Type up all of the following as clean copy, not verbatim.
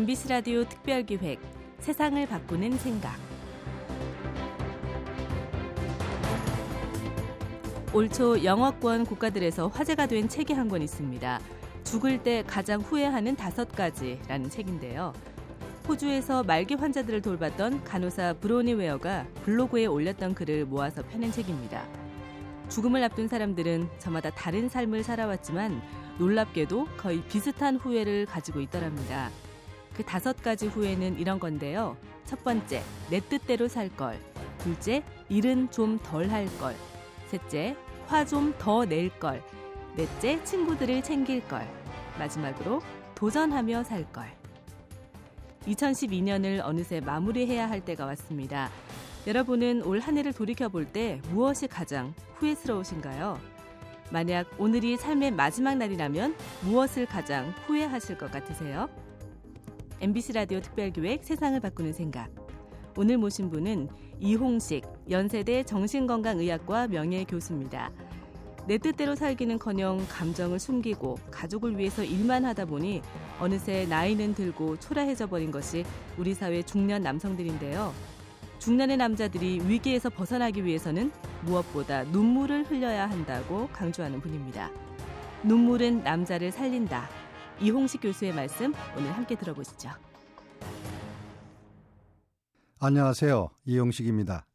MBC 라디오 특별기획 세상을 바꾸는 생각. 올 초 영어권 국가들에서 화제가 된 책이 한 권 있습니다. 죽을 때 가장 후회하는 5가지라는 책인데요. 호주에서 말기 환자들을 돌봤던 간호사 브로니 웨어가 블로그에 올렸던 글을 모아서 펴낸 책입니다. 죽음을 앞둔 사람들은 저마다 다른 삶을 살아왔지만 놀랍게도 거의 비슷한 후회를 가지고 있더랍니다. 그 5가지 후회는 이런 건데요. 1번째, 내 뜻대로 살 걸. 2번째, 일은 좀 덜 할 걸. 3번째, 화 좀 더 낼 걸. 4번째, 친구들을 챙길 걸. 마지막으로 도전하며 살 걸. 2012년을 어느새 마무리해야 할 때가 왔습니다. 여러분은 올 한 해를 돌이켜볼 때 무엇이 가장 후회스러우신가요? 만약 오늘이 삶의 마지막 날이라면 무엇을 가장 후회하실 것 같으세요? MBC 라디오 특별기획 세상을 바꾸는 생각. 오늘 모신 분은 이홍식, 연세대 정신건강의학과 명예교수입니다. 내 뜻대로 살기는커녕 감정을 숨기고 가족을 위해서 일만 하다 보니 어느새 나이는 들고 초라해져 버린 것이 우리 사회 중년 남성들인데요. 중년의 남자들이 위기에서 벗어나기 위해서는 무엇보다 눈물을 흘려야 한다고 강조하는 분입니다. 눈물은 남자를 살린다. 이홍식 교수의 말씀 오늘 함께 들어보시죠. 안녕하세요. 이홍식입니다.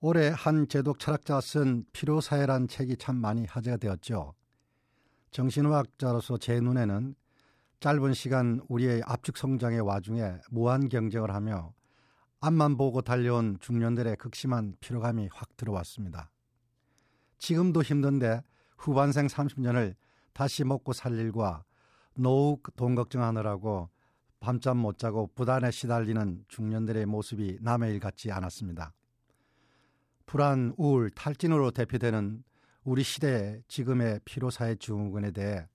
올해 한 제독 철학자가 쓴 피로사회란 책이 참 많이 화제가 되었죠. 정신의학자로서 제 눈에는 짧은 시간 우리의 압축 성장의 와중에 무한 경쟁을 하며 앞만 보고 달려온 중년들의 극심한 피로감이 확 들어왔습니다. 지금도 힘든데 후반생 30년을 다시 먹고 살 일과 노후 돈 걱정하느라고 밤잠 못 자고 부단에 시달리는 중년들의 모습이 남의 일 같지 않았습니다. 불안, 우울, 탈진으로 대표되는 우리 시대의 지금의 피로사회 증후군에 대해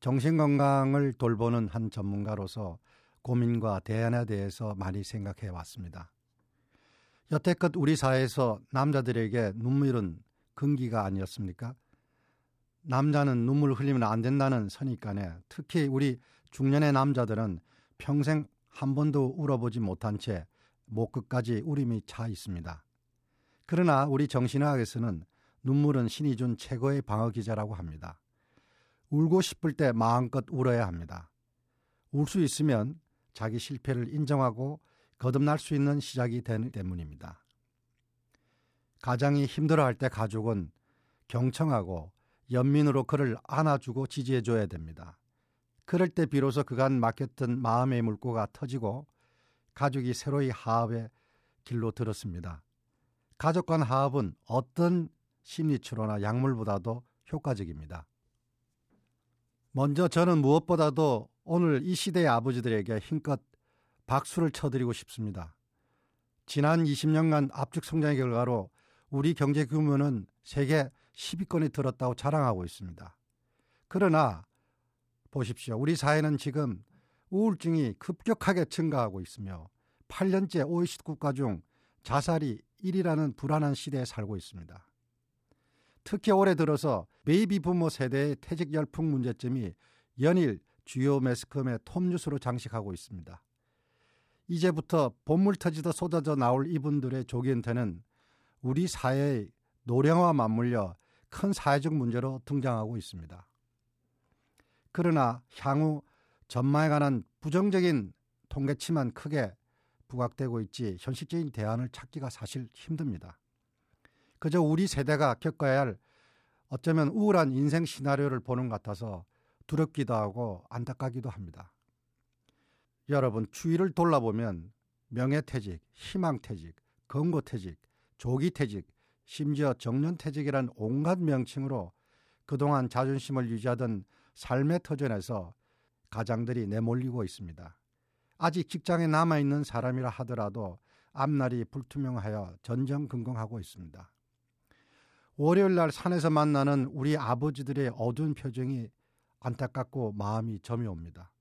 정신건강을 돌보는 한 전문가로서 고민과 대안에 대해서 많이 생각해 왔습니다. 여태껏 우리 사회에서 남자들에게 눈물은 금기가 아니었습니까? 남자는 눈물을 흘리면 안 된다는 선입관에 특히 우리 중년의 남자들은 평생 한 번도 울어보지 못한 채 목끝까지 울음이 차 있습니다. 그러나 우리 정신의학에서는 눈물은 신이 준 최고의 방어기제라고 합니다. 울고 싶을 때 마음껏 울어야 합니다. 울 수 있으면 자기 실패를 인정하고 거듭날 수 있는 시작이 되기 때문입니다. 가장이 힘들어할 때 가족은 경청하고 연민으로 그를 안아주고 지지해줘야 됩니다. 그럴 때 비로소 그간 막혔던 마음의 물꼬가 터지고 가족이 새로이 화합의 길로 들었습니다. 가족 간 화합은 어떤 심리치료나 약물보다도 효과적입니다. 먼저 저는 무엇보다도 오늘 이 시대의 아버지들에게 힘껏 박수를 쳐드리고 싶습니다. 지난 20년간 압축 성장의 결과로 우리 경제 규모는 세계 10위권에 들었다고 자랑하고 있습니다. 그러나 보십시오. 우리 사회는 지금 우울증이 급격하게 증가하고 있으며 8년째 OECD 국가 중 자살이 1위라는 불안한 시대에 살고 있습니다. 특히 올해 들어서 베이비 부모 세대의 퇴직 열풍 문제점이 연일 주요 매스컴의 톱뉴스로 장식하고 있습니다. 이제부터 봇물 터지듯 쏟아져 나올 이분들의 조기은퇴는 우리 사회의 노령화와 맞물려 큰 사회적 문제로 등장하고 있습니다. 그러나 향후 전망에 관한 부정적인 통계치만 크게 부각되고 있지 현실적인 대안을 찾기가 사실 힘듭니다. 그저 우리 세대가 겪어야 할 어쩌면 우울한 인생 시나리오를 보는 것 같아서 두렵기도 하고 안타깝기도 합니다. 여러분, 주위를 돌아보면 명예퇴직, 희망퇴직, 권고퇴직, 조기퇴직, 심지어 정년퇴직이란 온갖 명칭으로 그동안 자존심을 유지하던 삶의 터전에서 가장들이 내몰리고 있습니다. 아직 직장에 남아있는 사람이라 하더라도 앞날이 불투명하여 전전긍긍하고 있습니다. 월요일날 산에서 만나는 우리 아버지들의 어두운 표정이 안타깝고 마음이 점이 옵니다.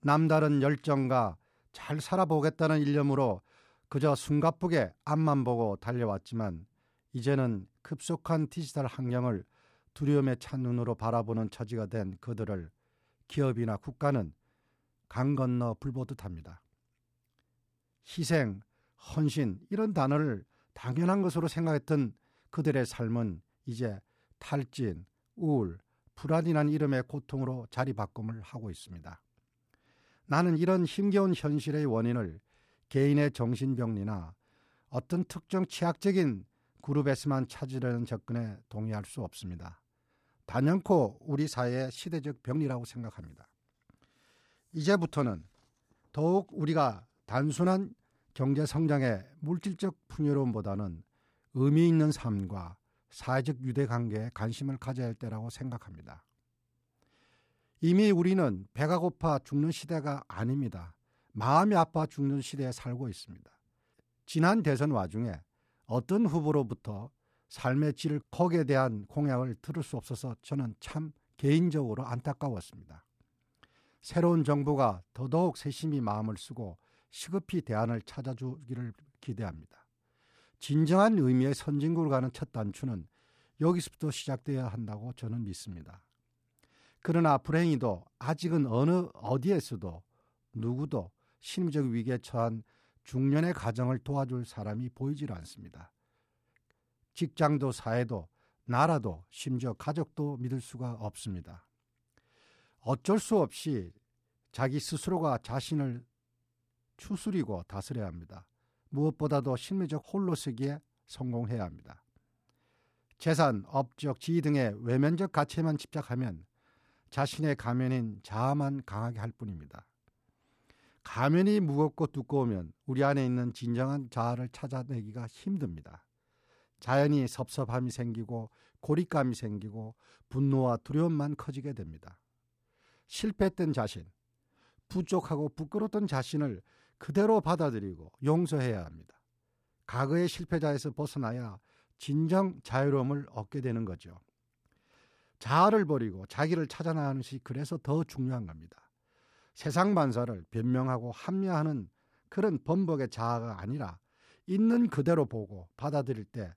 남다른 열정과 잘 살아보겠다는 일념으로 그저 숨가쁘게 앞만 보고 달려왔지만 이제는 급속한 디지털 환경을 두려움에 찬 눈으로 바라보는 처지가 된 그들을 기업이나 국가는 강 건너 불보듯 합니다. 희생, 헌신 이런 단어를 당연한 것으로 생각했던 그들의 삶은 이제 탈진, 우울, 불안이란 이름의 고통으로 자리바꿈을 하고 있습니다. 나는 이런 힘겨운 현실의 원인을 개인의 정신병리나 어떤 특정 취약적인 그룹에서만 찾으려는 접근에 동의할 수 없습니다. 단연코 우리 사회의 시대적 병리라고 생각합니다. 이제부터는 더욱 우리가 단순한 경제성장의 물질적 풍요로움보다는 의미 있는 삶과 사회적 유대관계에 관심을 가져야 할 때라고 생각합니다. 이미 우리는 배가 고파 죽는 시대가 아닙니다. 마음이 아파 죽는 시대에 살고 있습니다. 지난 대선 와중에 어떤 후보로부터 삶의 질 거기에 대한 공약을 들을 수 없어서 저는 참 개인적으로 안타까웠습니다. 새로운 정부가 더더욱 세심히 마음을 쓰고 시급히 대안을 찾아주기를 기대합니다. 진정한 의미의 선진국으로 가는 첫 단추는 여기서부터 시작되어야 한다고 저는 믿습니다. 그러나 불행히도 아직은 어디에서도 누구도 심리적 위기에 처한 중년의 가정을 도와줄 사람이 보이질 않습니다. 직장도 사회도 나라도 심지어 가족도 믿을 수가 없습니다. 어쩔 수 없이 자기 스스로가 자신을 추스리고 다스려야 합니다. 무엇보다도 심리적 홀로서기에 성공해야 합니다. 재산, 업적, 지위 등의 외면적 가치에만 집착하면 자신의 가면인 자아만 강하게 할 뿐입니다. 가면이 무겁고 두꺼우면 우리 안에 있는 진정한 자아를 찾아내기가 힘듭니다. 자연히 섭섭함이 생기고 고립감이 생기고 분노와 두려움만 커지게 됩니다. 실패했던 자신, 부족하고 부끄러웠던 자신을 그대로 받아들이고 용서해야 합니다. 과거의 실패자에서 벗어나야 진정 자유로움을 얻게 되는 거죠. 자아를 버리고 자기를 찾아 나가는 것이 그래서 더 중요한 겁니다. 세상 만사를 변명하고 합리화하는 그런 번복의 자아가 아니라 있는 그대로 보고 받아들일 때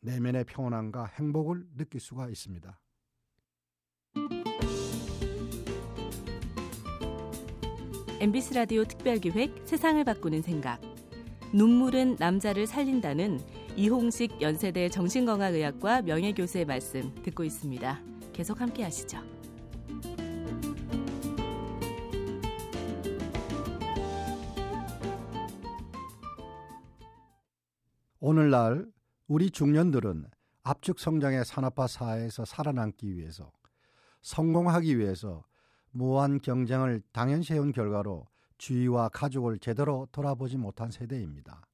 내면의 평온함과 행복을 느낄 수가 있습니다. MBC 라디오 특별기획 세상을 바꾸는 생각. 눈물은 남자를 살린다는 이홍식 연세대 정신건강의학과 명예교수의 말씀 듣고 있습니다. 계속 함께 하시죠. 오늘날 우리 중년들은 압축성장의 산업화 사회에서 살아남기 위해서, 성공하기 위해서 무한 경쟁을 당연시해온 결과로 주위와 가족을 제대로 돌아보지 못한 세대입니다.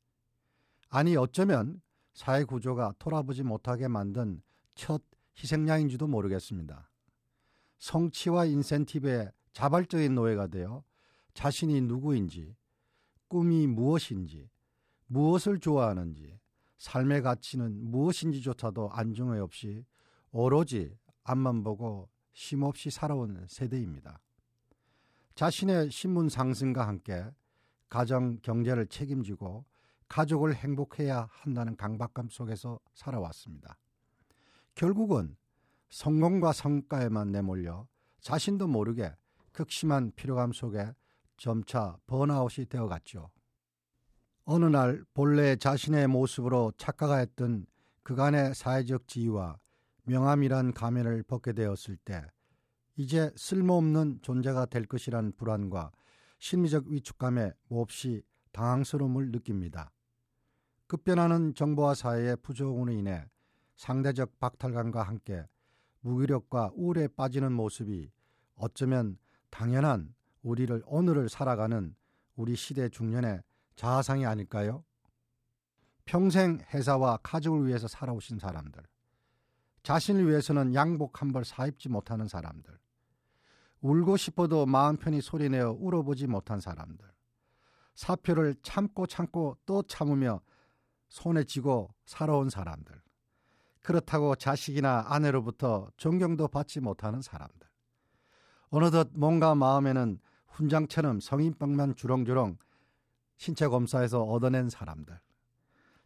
아니 어쩌면 사회 구조가 돌아보지 못하게 만든 첫 희생양인지도 모르겠습니다. 성취와 인센티브에 자발적인 노예가 되어 자신이 누구인지, 꿈이 무엇인지, 무엇을 좋아하는지, 삶의 가치는 무엇인지조차도 안중에 없이 오로지 앞만 보고 쉼없이 살아온 세대입니다. 자신의 신분 상승과 함께 가정 경제를 책임지고 가족을 행복해야 한다는 강박감 속에서 살아왔습니다. 결국은 성공과 성과에만 내몰려 자신도 모르게 극심한 피로감 속에 점차 번아웃이 되어갔죠. 어느 날 본래 자신의 모습으로 착각하였던 그간의 사회적 지위와 명함이란 가면을 벗게 되었을 때 이제 쓸모없는 존재가 될 것이란 불안과 심리적 위축감에 몹시 당황스러움을 느낍니다. 급변하는 정보화 사회의 부족으로 인해 상대적 박탈감과 함께 무기력과 우울에 빠지는 모습이 어쩌면 당연한 우리를 오늘을 살아가는 우리 시대 중년의 자아상이 아닐까요? 평생 회사와 가족을 위해서 살아오신 사람들, 자신을 위해서는 양복 한 벌 사입지 못하는 사람들, 울고 싶어도 마음 편히 소리내어 울어보지 못한 사람들, 사표를 참고 또 참으며 손에 쥐고 살아온 사람들, 그렇다고 자식이나 아내로부터 존경도 받지 못하는 사람들, 어느덧 몸과 마음에는 훈장처럼 성인병만 주렁주렁 신체 검사에서 얻어낸 사람들,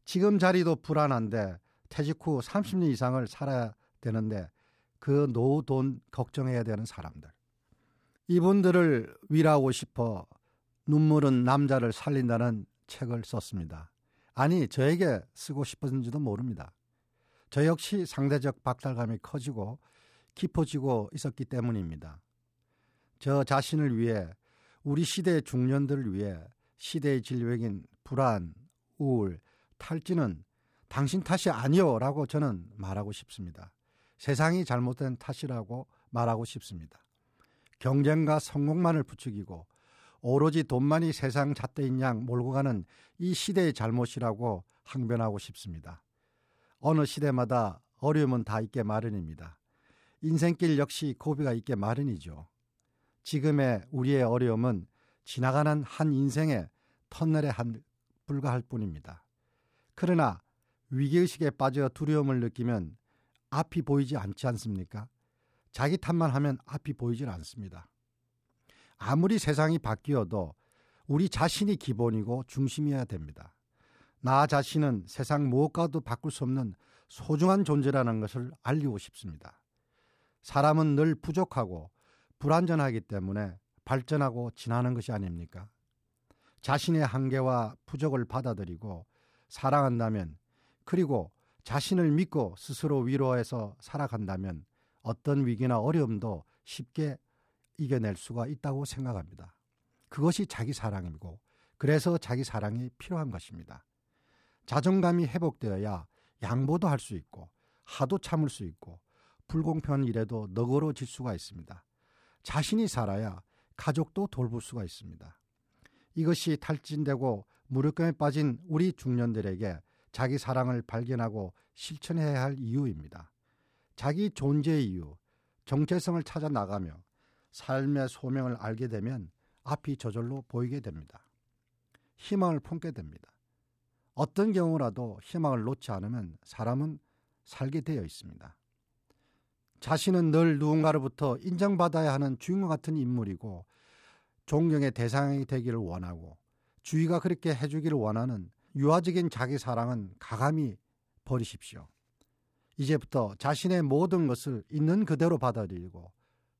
지금 자리도 불안한데 퇴직 후 30년 이상을 살아야 되는데 그 노후 돈 걱정해야 되는 사람들, 이분들을 위로하고 싶어 눈물은 남자를 살린다는 책을 썼습니다. 아니, 저에게 쓰고 싶었는지도 모릅니다. 저 역시 상대적 박탈감이 커지고 깊어지고 있었기 때문입니다. 저 자신을 위해, 우리 시대의 중년들을 위해 시대의 질병인 불안, 우울, 탈진은 당신 탓이 아니요 라고 저는 말하고 싶습니다. 세상이 잘못된 탓이라고 말하고 싶습니다. 경쟁과 성공만을 부추기고 오로지 돈만이 세상 잣대인 양 몰고 가는 이 시대의 잘못이라고 항변하고 싶습니다. 어느 시대마다 어려움은 다 있게 마련입니다. 인생길 역시 고비가 있게 마련이죠. 지금의 우리의 어려움은 지나가는 한 인생의 터널에 불과할 뿐입니다. 그러나 위기의식에 빠져 두려움을 느끼면 앞이 보이지 않지 않습니까? 자기 탓만 하면 앞이 보이질 않습니다. 아무리 세상이 바뀌어도 우리 자신이 기본이고 중심이어야 됩니다. 나 자신은 세상 무엇과도 바꿀 수 없는 소중한 존재라는 것을 알리고 싶습니다. 사람은 늘 부족하고 불완전하기 때문에 발전하고 진화하는 것이 아닙니까? 자신의 한계와 부족을 받아들이고 사랑한다면, 그리고 자신을 믿고 스스로 위로해서 살아간다면 어떤 위기나 어려움도 쉽게 이겨낼 수가 있다고 생각합니다. 그것이 자기 사랑이고, 그래서 자기 사랑이 필요한 것입니다. 자존감이 회복되어야 양보도 할 수 있고, 하도 참을 수 있고, 불공평한 일에도 너그러질 수가 있습니다. 자신이 살아야 가족도 돌볼 수가 있습니다. 이것이 탈진되고 무력감에 빠진 우리 중년들에게 자기 사랑을 발견하고 실천해야 할 이유입니다. 자기 존재의 이유, 정체성을 찾아 나가며 삶의 소명을 알게 되면 앞이 저절로 보이게 됩니다. 희망을 품게 됩니다. 어떤 경우라도 희망을 놓지 않으면 사람은 살게 되어 있습니다. 자신은 늘 누군가로부터 인정받아야 하는 주인공 같은 인물이고, 존경의 대상이 되기를 원하고, 주위가 그렇게 해주기를 원하는 유아적인 자기 사랑은 가감히 버리십시오. 이제부터 자신의 모든 것을 있는 그대로 받아들이고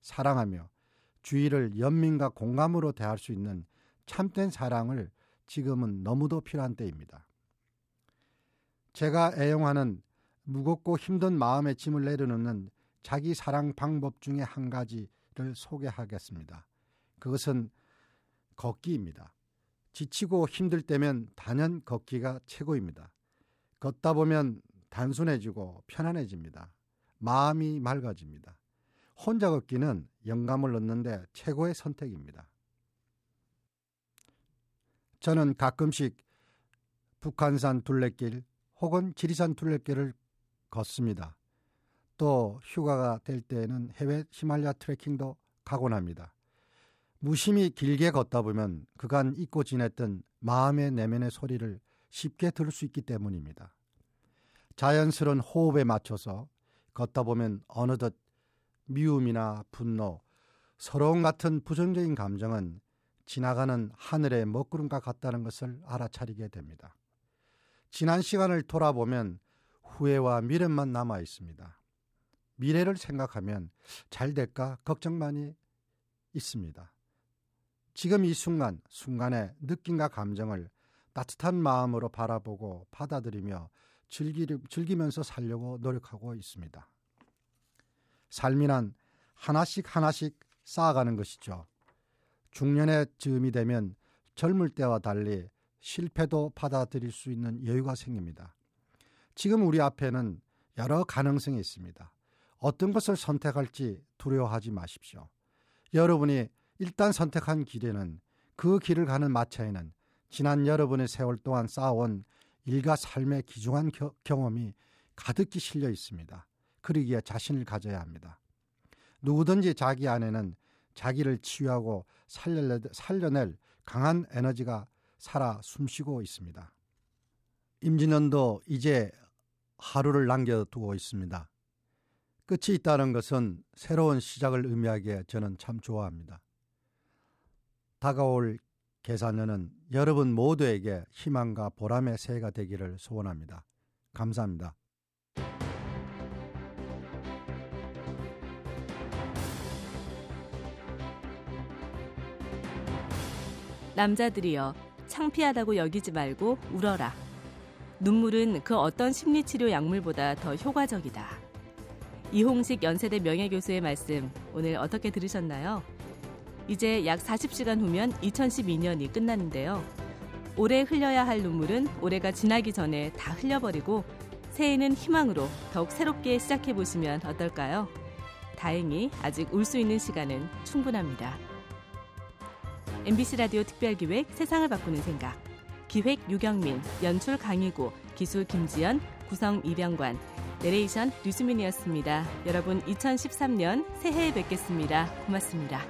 사랑하며 주위를 연민과 공감으로 대할 수 있는 참된 사랑을 지금은 너무도 필요한 때입니다. 제가 애용하는 무겁고 힘든 마음의 짐을 내려놓는 자기 사랑 방법 중에 한 가지를 소개하겠습니다. 그것은 걷기입니다. 지치고 힘들 때면 단연 걷기가 최고입니다. 걷다 보면 단순해지고 편안해집니다. 마음이 맑아집니다. 혼자 걷기는 영감을 얻는데 최고의 선택입니다. 저는 가끔씩 북한산 둘레길 혹은 지리산 둘레길을 걷습니다. 또 휴가가 될 때에는 해외 히말리아 트레킹도 가곤 합니다. 무심히 길게 걷다 보면 그간 잊고 지냈던 마음의 내면의 소리를 쉽게 들을 수 있기 때문입니다. 자연스러운 호흡에 맞춰서 걷다 보면 어느덧 미움이나 분노, 서러움 같은 부정적인 감정은 지나가는 하늘의 먹구름과 같다는 것을 알아차리게 됩니다. 지난 시간을 돌아보면 후회와 미련만 남아 있습니다. 미래를 생각하면 잘 될까 걱정만이 있습니다. 지금 이 순간의 느낌과 감정을 따뜻한 마음으로 바라보고 받아들이며 즐기면서 살려고 노력하고 있습니다. 삶이란 하나씩 쌓아가는 것이죠. 중년의 즈음이 되면 젊을 때와 달리 실패도 받아들일 수 있는 여유가 생깁니다. 지금 우리 앞에는 여러 가능성이 있습니다. 어떤 것을 선택할지 두려워하지 마십시오. 여러분이 일단 선택한 길에는, 그 길을 가는 마차에는 지난 여러분의 세월 동안 쌓아온 일과 삶의 귀중한 경험이 가득히 실려 있습니다. 그러기에 자신을 가져야 합니다. 누구든지 자기 안에는 자기를 치유하고 살려낼 강한 에너지가 살아 숨쉬고 있습니다. 임진년도 이제 하루를 남겨두고 있습니다. 끝이 있다는 것은 새로운 시작을 의미하기에 저는 참 좋아합니다. 다가올 계산년은 여러분 모두에게 희망과 보람의 새해가 되기를 소원합니다. 감사합니다. 남자들이여 창피하다고 여기지 말고 울어라. 눈물은 그 어떤 심리치료 약물보다 더 효과적이다. 이홍식 연세대 명예교수의 말씀 오늘 어떻게 들으셨나요? 이제 약 40시간 후면 2012년이 끝나는데요. 올해 흘려야 할 눈물은 올해가 지나기 전에 다 흘려버리고 새해는 희망으로 더욱 새롭게 시작해보시면 어떨까요? 다행히 아직 울 수 있는 시간은 충분합니다. MBC 라디오 특별기획 세상을 바꾸는 생각. 기획 유경민, 연출 강희구, 기술 김지연, 구성 이병관, 내레이션 류수민이었습니다. 여러분 2013년 새해에 뵙겠습니다. 고맙습니다.